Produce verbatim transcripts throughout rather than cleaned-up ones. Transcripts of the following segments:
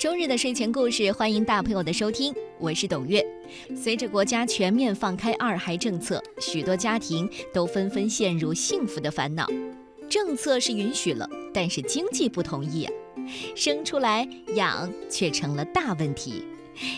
周日的睡前故事，欢迎大朋友的收听，我是董月。随着国家全面放开二孩政策，许多家庭都纷纷陷入幸福的烦恼。政策是允许了，但是经济不同意啊，生出来养却成了大问题。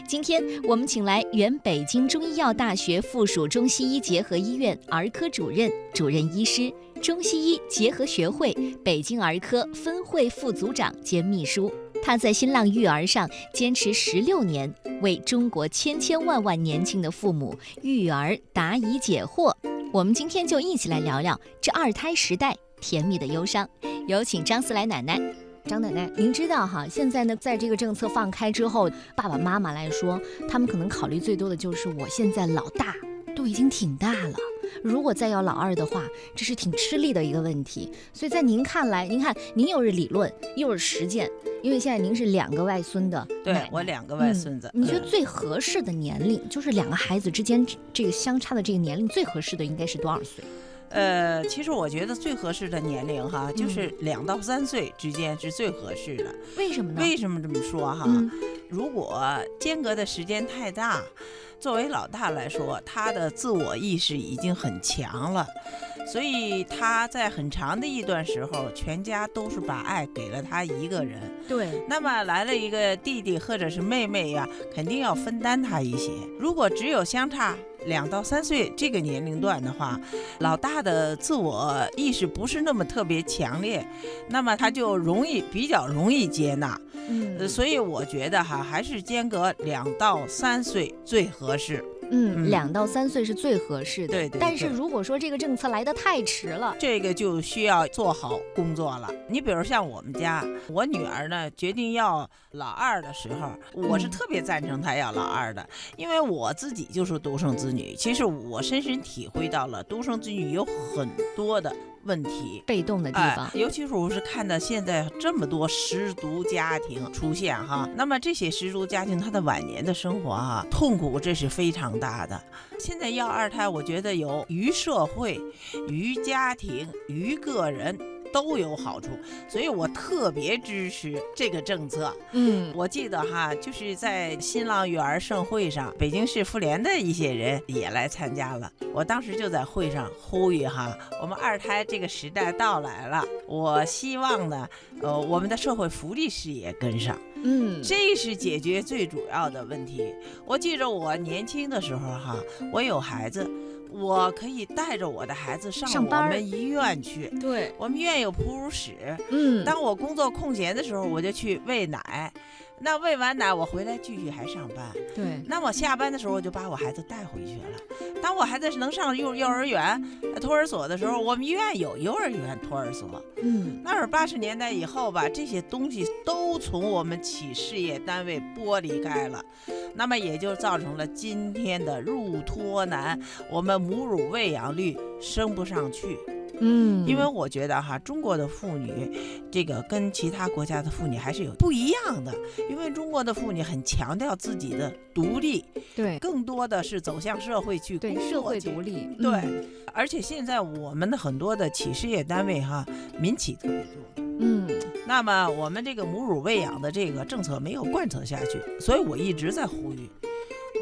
今天我们请来原北京中医药大学附属中西医结合医院儿科主任、主任医师，中西医结合学会北京儿科分会副组长兼秘书。他在新浪育儿上坚持十六年，为中国千千万万年轻的父母育儿答疑解惑。我们今天就一起来聊聊这二胎时代甜蜜的忧伤。有请张思来奶奶。张奶奶，您知道哈，现在呢，在这个政策放开之后，爸爸妈妈来说，他们可能考虑最多的就是我现在老大都已经挺大了，如果再要老二的话，这是挺吃力的一个问题。所以在您看来，您看您又是理论又是实践，因为现在您是两个外孙的奶奶。对，我两个外孙子、嗯、你觉得最合适的年龄、嗯、就是两个孩子之间这个相差的这个年龄最合适的应该是多少岁？呃，其实我觉得最合适的年龄哈，嗯、就是两到三岁之间是最合适的。为什么呢？为什么这么说哈？嗯、如果间隔的时间太大，作为老大来说，他的自我意识已经很强了，所以他在很长的一段时候，全家都是把爱给了他一个人。对。那么来了一个弟弟或者是妹妹呀、啊，肯定要分担他一些。如果只有相差两到三岁这个年龄段的话，老大的自我意识不是那么特别强烈，那么他就容易比较容易接纳、嗯呃、所以我觉得哈，还是间隔两到三岁最合适。嗯，两到三岁是最合适的。对对对。但是如果说这个政策来得太迟了，这个就需要做好工作了。你比如像我们家，我女儿呢决定要老二的时候，我是特别赞成她要老二的，因为我自己就是独生子女。其实我深深体会到了独生子女有很多的问题，被动的地方、呃、尤其是我是看到现在这么多失独家庭出现哈，那么这些失独家庭他的晚年的生活哈，痛苦这是非常大的。现在要二胎，我觉得有于社会、于家庭、于个人都有好处，所以我特别支持这个政策。嗯，我记得哈，就是在新浪育儿盛会上，北京市妇联的一些人也来参加了。我当时就在会上呼吁哈，我们二胎这个时代到来了，我希望呢，呃，我们的社会福利事业跟上。嗯，这是解决最主要的问题。我记着我年轻的时候哈，我有孩子，我可以带着我的孩子上我们医院去。对，我们医院有哺乳室。嗯，当我工作空闲的时候，我就去喂奶。那喂完奶我回来继续还上班。对，那我下班的时候我就把我孩子带回去了。当我孩子能上幼幼儿园、托儿所的时候，我们医院有幼儿园、托儿所。嗯，那是八十年代以后吧，这些东西都从我们企事业单位剥离开了，那么也就造成了今天的入托难，我们母乳喂养率升不上去。嗯，因为我觉得哈，中国的妇女这个跟其他国家的妇女还是有不一样的，因为中国的妇女很强调自己的独立，对，更多的是走向社会去工作去，对，社会独立，对、嗯、而且现在我们的很多的企事业单位哈，民企特别多。嗯，那么我们这个母乳喂养的这个政策没有贯彻下去，所以我一直在呼吁，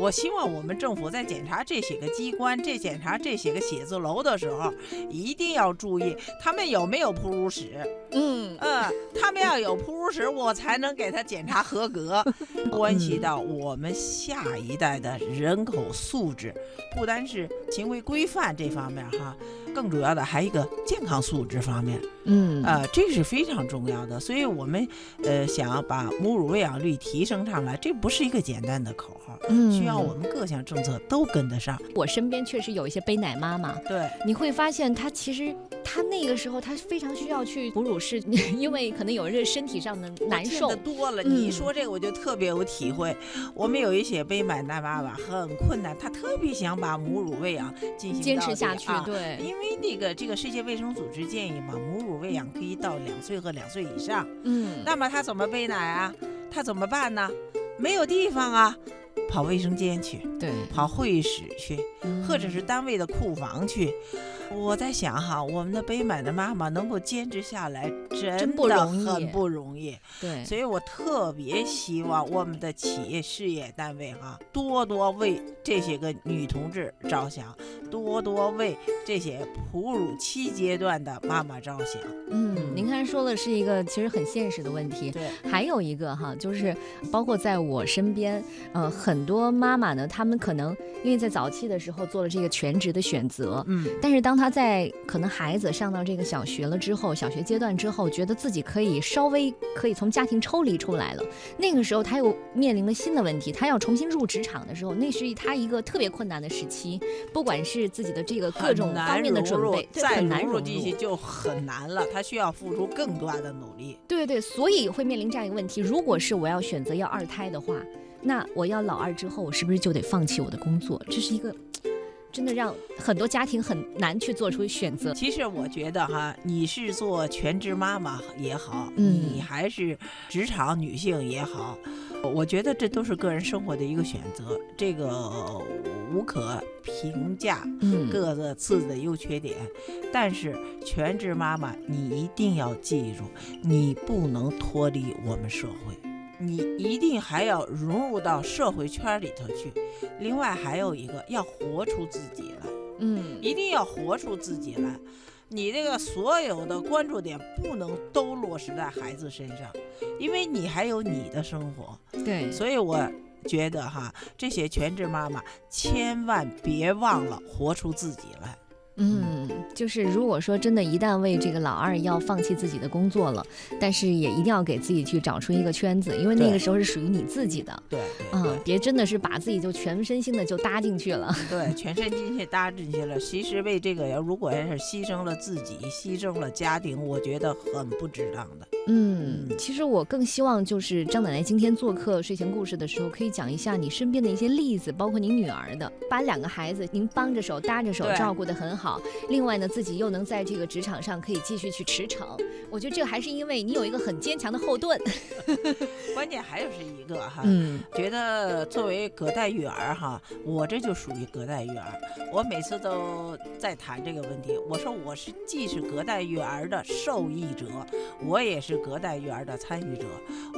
我希望我们政府在检查这些个机关、这检查这些个写字楼的时候，一定要注意他们有没有哺乳室。嗯嗯、呃，他们要有哺乳室，我才能给他检查合格。关系到我们下一代的人口素质，不单是行为规范这方面哈，更主要的还一个健康素质方面。嗯啊、呃，这是非常重要的。所以我们呃想把母乳喂养率提升上来，这不是一个简单的口号，嗯，需要我们各项政策都跟得上。我身边确实有一些背奶妈妈，对，你会发现她其实她那个时候她非常需要去哺乳室，因为可能有这身体上的难受的多了。你说这个我就特别有体会。嗯、我们有一些背奶妈妈很困难，她特别想把母乳喂养进行坚持下去，啊、对，因为那个这个世界卫生组织建议嘛，母乳喂养可以到两岁和两岁以上。嗯，那么她怎么背奶啊？她怎么办呢？没有地方啊。跑卫生间去，对，跑会议室去，嗯、或者是单位的库房去。我在想哈，我们的悲满的妈妈能够坚持下来，真的很不容易。对，所以我特别希望我们的企业事业单位哈、啊，多多为这些个女同志着想，多多为这些哺乳期阶段的妈妈着想。嗯，您看说的是一个其实很现实的问题。对，还有一个哈，就是包括在我身边，呃，很多妈妈呢，她们可能因为在早期的时候做了这个全职的选择，嗯，但是当她在可能孩子上到这个小学了之后，小学阶段之后，觉得自己可以稍微可以从家庭抽离出来了，那个时候她又面临了新的问题，她要重新入职场的时候，那是她一个特别困难的时期，不管是自己的这个各种方面的准备，很难融入进去就很难了，她需要付出更多的努力。对对，所以会面临这样一个问题，如果是我要选择要二胎的话，那我要老二之后，我是不是就得放弃我的工作？这是一个真的让很多家庭很难去做出选择。其实我觉得哈，你是做全职妈妈也好，嗯、你还是职场女性也好，我觉得这都是个人生活的一个选择，这个无可评价，各个次的优缺点、嗯、但是全职妈妈你一定要记住，你不能脱离我们社会，你一定还要融入到社会圈里头去。另外还有一个，要活出自己来，嗯，一定要活出自己来。你这个所有的关注点不能都落实在孩子身上，因为你还有你的生活。对，所以我觉得哈，这些全职妈妈千万别忘了活出自己来。嗯，就是如果说真的一旦为这个老二要放弃自己的工作了，但是也一定要给自己去找出一个圈子，因为那个时候是属于你自己的。对，嗯、呃，别真的是把自己就全身心的就搭进去了。对，全身心去搭进去了，其实为这个如果要是牺牲了自己，牺牲了家庭，我觉得很不值当的。嗯，其实我更希望就是张奶奶今天做客睡前故事的时候，可以讲一下你身边的一些例子，包括您女儿的，把两个孩子您帮着手搭着手照顾得很好。另外呢，自己又能在这个职场上可以继续去驰骋，我觉得这还是因为你有一个很坚强的后盾。关键还有是一个哈，嗯，觉得作为隔代育儿哈，我这就属于隔代育儿。我每次都在谈这个问题，我说我是既是隔代育儿的受益者，我也是隔代育儿的参与者。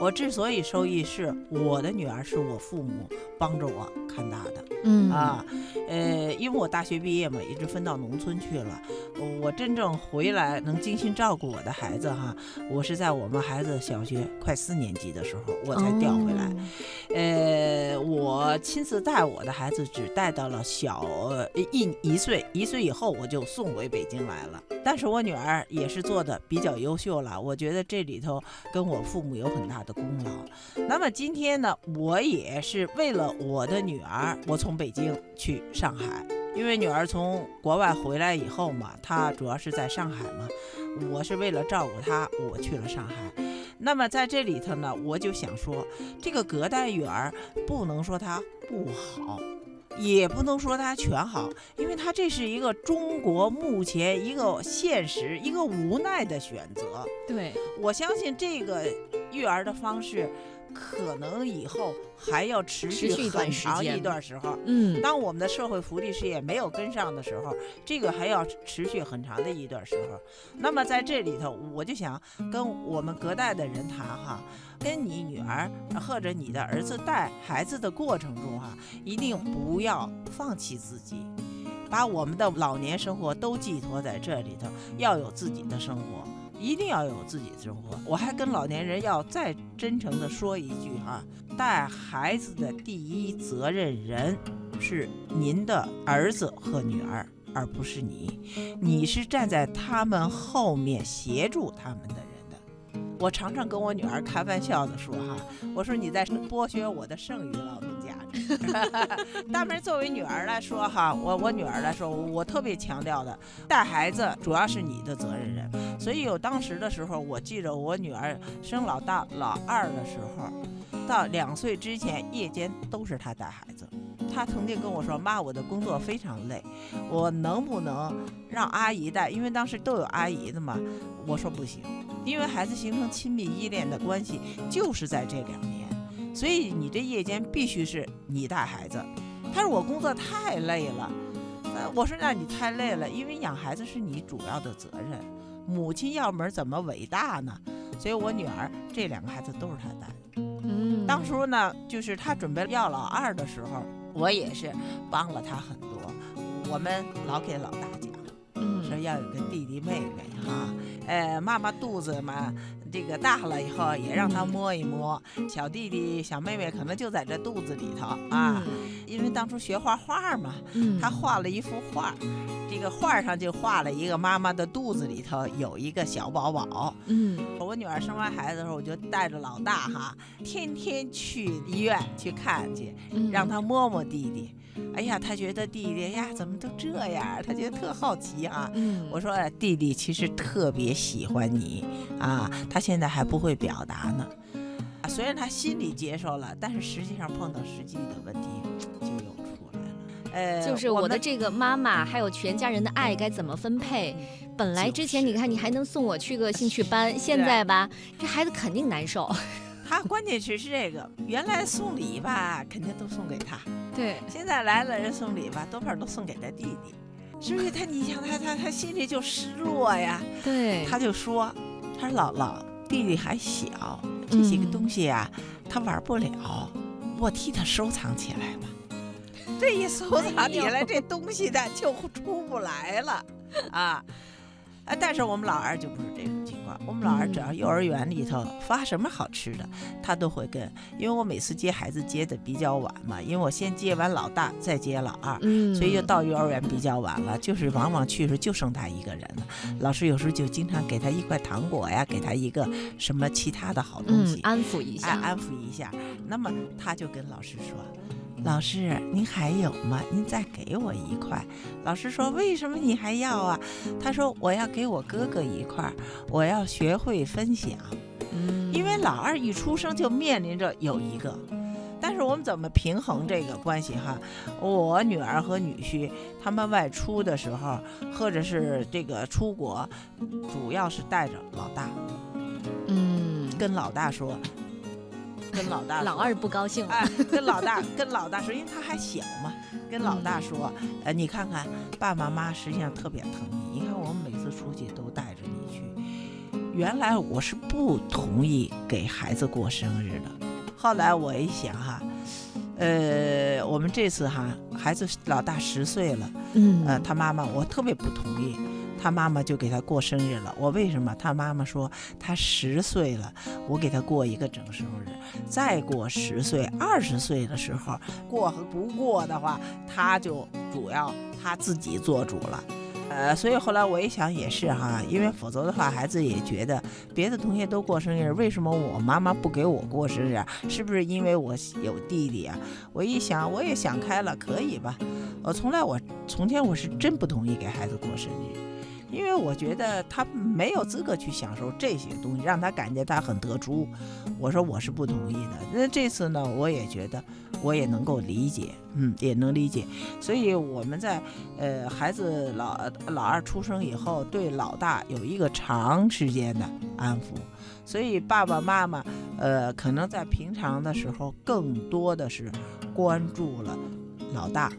我之所以受益，是我的女儿是我父母帮着我看大的，嗯啊，呃，因为我大学毕业嘛，一直分到农村村去了，我真正回来能精心照顾我的孩子哈，我是在我们孩子小学快四年级的时候我才调回来、oh. 呃，我亲自带我的孩子只带到了小一一岁一岁以后我就送回北京来了。但是我女儿也是做的比较优秀了，我觉得这里头跟我父母有很大的功劳。那么今天呢，我也是为了我的女儿，我从北京去上海，因为女儿从国外回来以后嘛，她主要是在上海嘛，我是为了照顾她，我去了上海。那么在这里头呢，我就想说，这个隔代育儿不能说它不好，也不能说它全好，因为它这是一个中国目前一个现实，一个无奈的选择。对，我相信这个育儿的方式可能以后还要持续很长一段时候，嗯，当我们的社会福利事业没有跟上的时候，这个还要持续很长的一段时候。那么在这里头，我就想跟我们隔代的人谈哈，跟你女儿或者你的儿子带孩子的过程中哈、啊，一定不要放弃自己，把我们的老年生活都寄托在这里头，要有自己的生活。一定要有自己的生活。我还跟老年人要再真诚地说一句哈、啊，带孩子的第一责任人是您的儿子和女儿，而不是你。你是站在他们后面协助他们的人的。我常常跟我女儿开玩笑地说哈、啊，我说你在剥削我的剩余劳动价值。当然，作为女儿来说哈，我我女儿来说，我特别强调的，带孩子主要是你的责任人。所以有当时的时候，我记着我女儿生老大老二的时候，到两岁之前，夜间都是她带孩子。她曾经跟我说：“妈，我的工作非常累，我能不能让阿姨带？”因为当时都有阿姨的嘛。我说不行，因为孩子形成亲密依恋的关系就是在这两年，所以你这夜间必须是你带孩子。她说我工作太累了。呃，我说那你太累了，因为养孩子是你主要的责任，母亲要门怎么伟大呢？所以我女儿这两个孩子都是她带的。嗯，当初呢，就是她准备要老二的时候，我也是帮了她很多。我们老给老大讲，嗯，说要有个弟弟妹妹哈，呃，妈妈肚子嘛。这个大了以后也让他摸一摸，小弟弟小妹妹可能就在这肚子里头啊，因为当初学画画嘛，他画了一幅画，这个画上就画了一个妈妈的肚子里头有一个小宝宝。嗯，我女儿生完孩子的时候，我就带着老大哈，天天去医院去看去，让他摸摸弟弟。哎呀，他觉得弟弟呀怎么都这样，他觉得特好奇啊。嗯，我说弟弟其实特别喜欢你啊，他现在还不会表达呢。啊，虽然他心里接受了，但是实际上碰到实际的问题就又出来了。呃，就是我的这个妈妈还有全家人的爱该怎么分配？本来之前你看你还能送我去个兴趣班，现在吧，这孩子肯定难受。他关键是是这个，原来送礼吧，肯定都送给他。对，现在来了人送礼吧，多半都送给他弟弟，是不是？他你想他他他心里就失落呀。对，他就说，他说姥姥，弟弟还小，这些个东西啊，嗯、他玩不了，我替他收藏起来吧。这一收藏起来，哎、这东西呢就出不来了啊。啊！但是我们老二就不是这种情况。我们老二只要幼儿园里头发什么好吃的，他都会跟。因为我每次接孩子接的比较晚嘛，因为我先接完老大，再接老二，所以就到幼儿园比较晚了。就是往往去的时候就剩他一个人了。老师有时候就经常给他一块糖果呀，给他一个什么其他的好东西，嗯、安抚一下、啊，安抚一下。那么他就跟老师说。老师，您还有吗？您再给我一块。老师说：“为什么你还要啊？”他说：“我要给我哥哥一块，我要学会分享。”嗯，因为老二一出生就面临着有一个，但是我们怎么平衡这个关系哈？我女儿和女婿他们外出的时候，或者是这个出国，主要是带着老大。嗯，跟老大说。跟老大，老二不高兴了。哎，跟老大，跟老大说，因为他还小嘛。跟老大说，嗯、呃，你看看，爸爸妈妈实际上特别疼你。你看，我们每次出去都带着你去。原来我是不同意给孩子过生日的。后来我一想哈，呃，我们这次哈，孩子老大十岁了，嗯，呃，他妈妈我特别不同意。他妈妈就给他过生日了，我为什么？他妈妈说他十岁了，我给他过一个整生日，再过十岁、二十岁的时候过和不过的话，他就主要他自己做主了。呃，所以后来我一想也是哈，因为否则的话，孩子也觉得别的同学都过生日，为什么我妈妈不给我过生日啊？是不是因为我有弟弟啊？我一想，我也想开了，可以吧？我从来我从前我是真不同意给孩子过生日。因为我觉得他没有资格去享受这些东西，让他感觉他很特殊。我说我是不同意的。那这次呢，我也觉得我也能够理解，嗯，也能理解。所以我们在呃孩子老老二出生以后，对老大有一个长时间的安抚。所以爸爸妈妈呃可能在平常的时候更多的是关注了老大。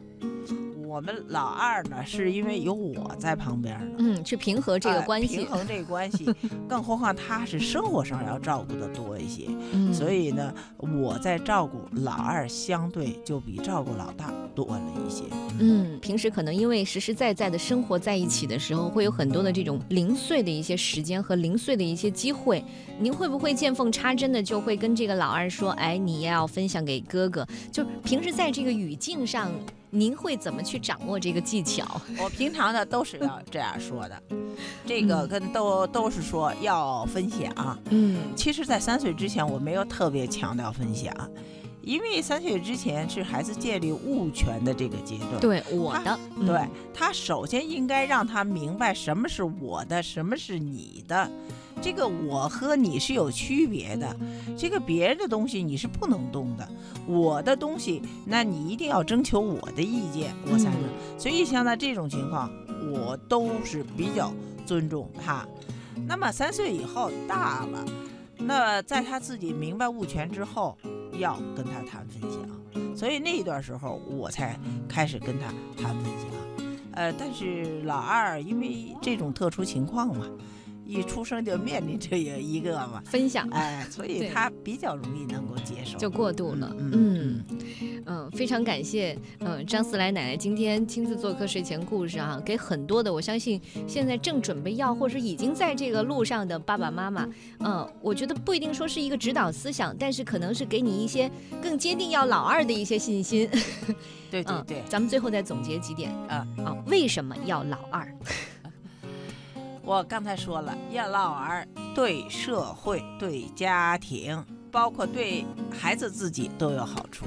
我们老二呢，是因为有我在旁边呢，嗯，去平衡这个关系，呃、平衡这个关系。更何况他是生活上要照顾的多一些，嗯、所以呢，我在照顾老二相对就比照顾老大多了一些。嗯，平时可能因为实实在在的生活在一起的时候，会有很多的这种零碎的一些时间和零碎的一些机会。您会不会见缝插针的就会跟这个老二说，哎，你要分享给哥哥？就平时在这个语境上。您会怎么去掌握这个技巧？我平常呢都是要这样说的，这个跟都都是说要分享。嗯，其实，在三岁之前，我没有特别强调分享，因为三岁之前是孩子建立物权的这个阶段。对，我的，嗯、对他首先应该让他明白什么是我的，什么是你的。这个我和你是有区别的，这个别人的东西你是不能动的，我的东西，那你一定要征求我的意见，我才能。嗯、所以像在这种情况，我都是比较尊重他。那么三岁以后大了，那在他自己明白物权之后，要跟他谈分享。所以那一段时候，我才开始跟他谈分享。呃，但是老二因为这种特殊情况嘛，一出生就面临这一个嘛分享，哎，所以他比较容易能够接受，就过度了。嗯嗯 嗯, 嗯，非常感谢嗯、呃、张思来奶奶今天亲自做客睡前故事啊，给很多的我相信现在正准备要或者已经在这个路上的爸爸妈妈，嗯、呃，我觉得不一定说是一个指导思想，但是可能是给你一些更坚定要老二的一些信心。对对对、嗯，咱们最后再总结几点啊啊，为什么要老二？我刚才说了，要老二对社会、对家庭，包括对孩子自己都有好处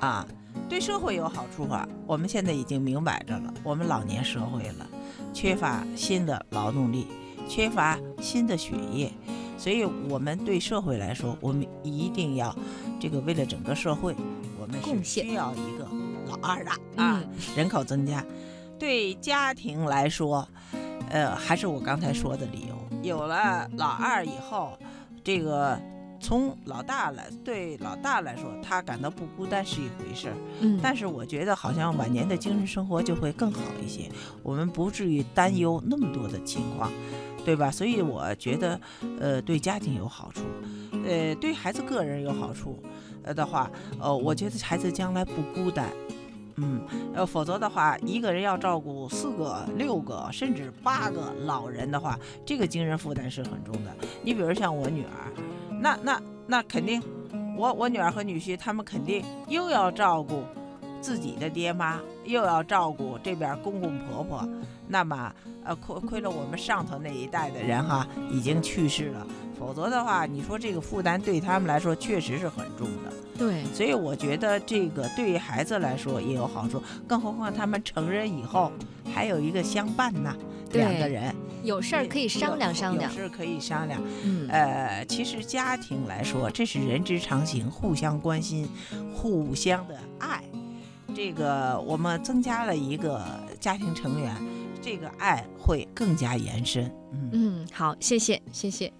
啊。对社会有好处啊，我们现在已经明摆着了，我们老年社会了，缺乏新的劳动力，缺乏新的血液，所以我们对社会来说，我们一定要这个为了整个社会，我们是需要一个老二的啊。人口增加，对家庭来说。呃，还是我刚才说的理由，有了老二以后，这个从老大来对老大来说，他感到不孤单是一回事儿，嗯，但是我觉得好像晚年的精神生活就会更好一些，我们不至于担忧那么多的情况，对吧？所以我觉得，呃，对家庭有好处，呃，对孩子个人有好处，呃的话，呃，我觉得孩子将来不孤单。嗯，呃，否则的话，一个人要照顾四个、六个，甚至八个老人的话，这个精神负担是很重的。你比如像我女儿，那那那肯定，我我女儿和女婿他们肯定又要照顾自己的爹妈，又要照顾这边公公婆婆。那么，呃，亏亏了我们上头那一代的人哈，已经去世了。否则的话，你说这个负担对他们来说确实是很重的。对，所以我觉得这个对于孩子来说也有好处，更何况他们成人以后还有一个相伴呢，两个人有事儿可以商量商量，有事儿可以商量。嗯，呃，其实家庭来说，这是人之常情，互相关心，互相的爱。这个我们增加了一个家庭成员，这个爱会更加延伸。嗯，嗯好，谢谢，谢谢。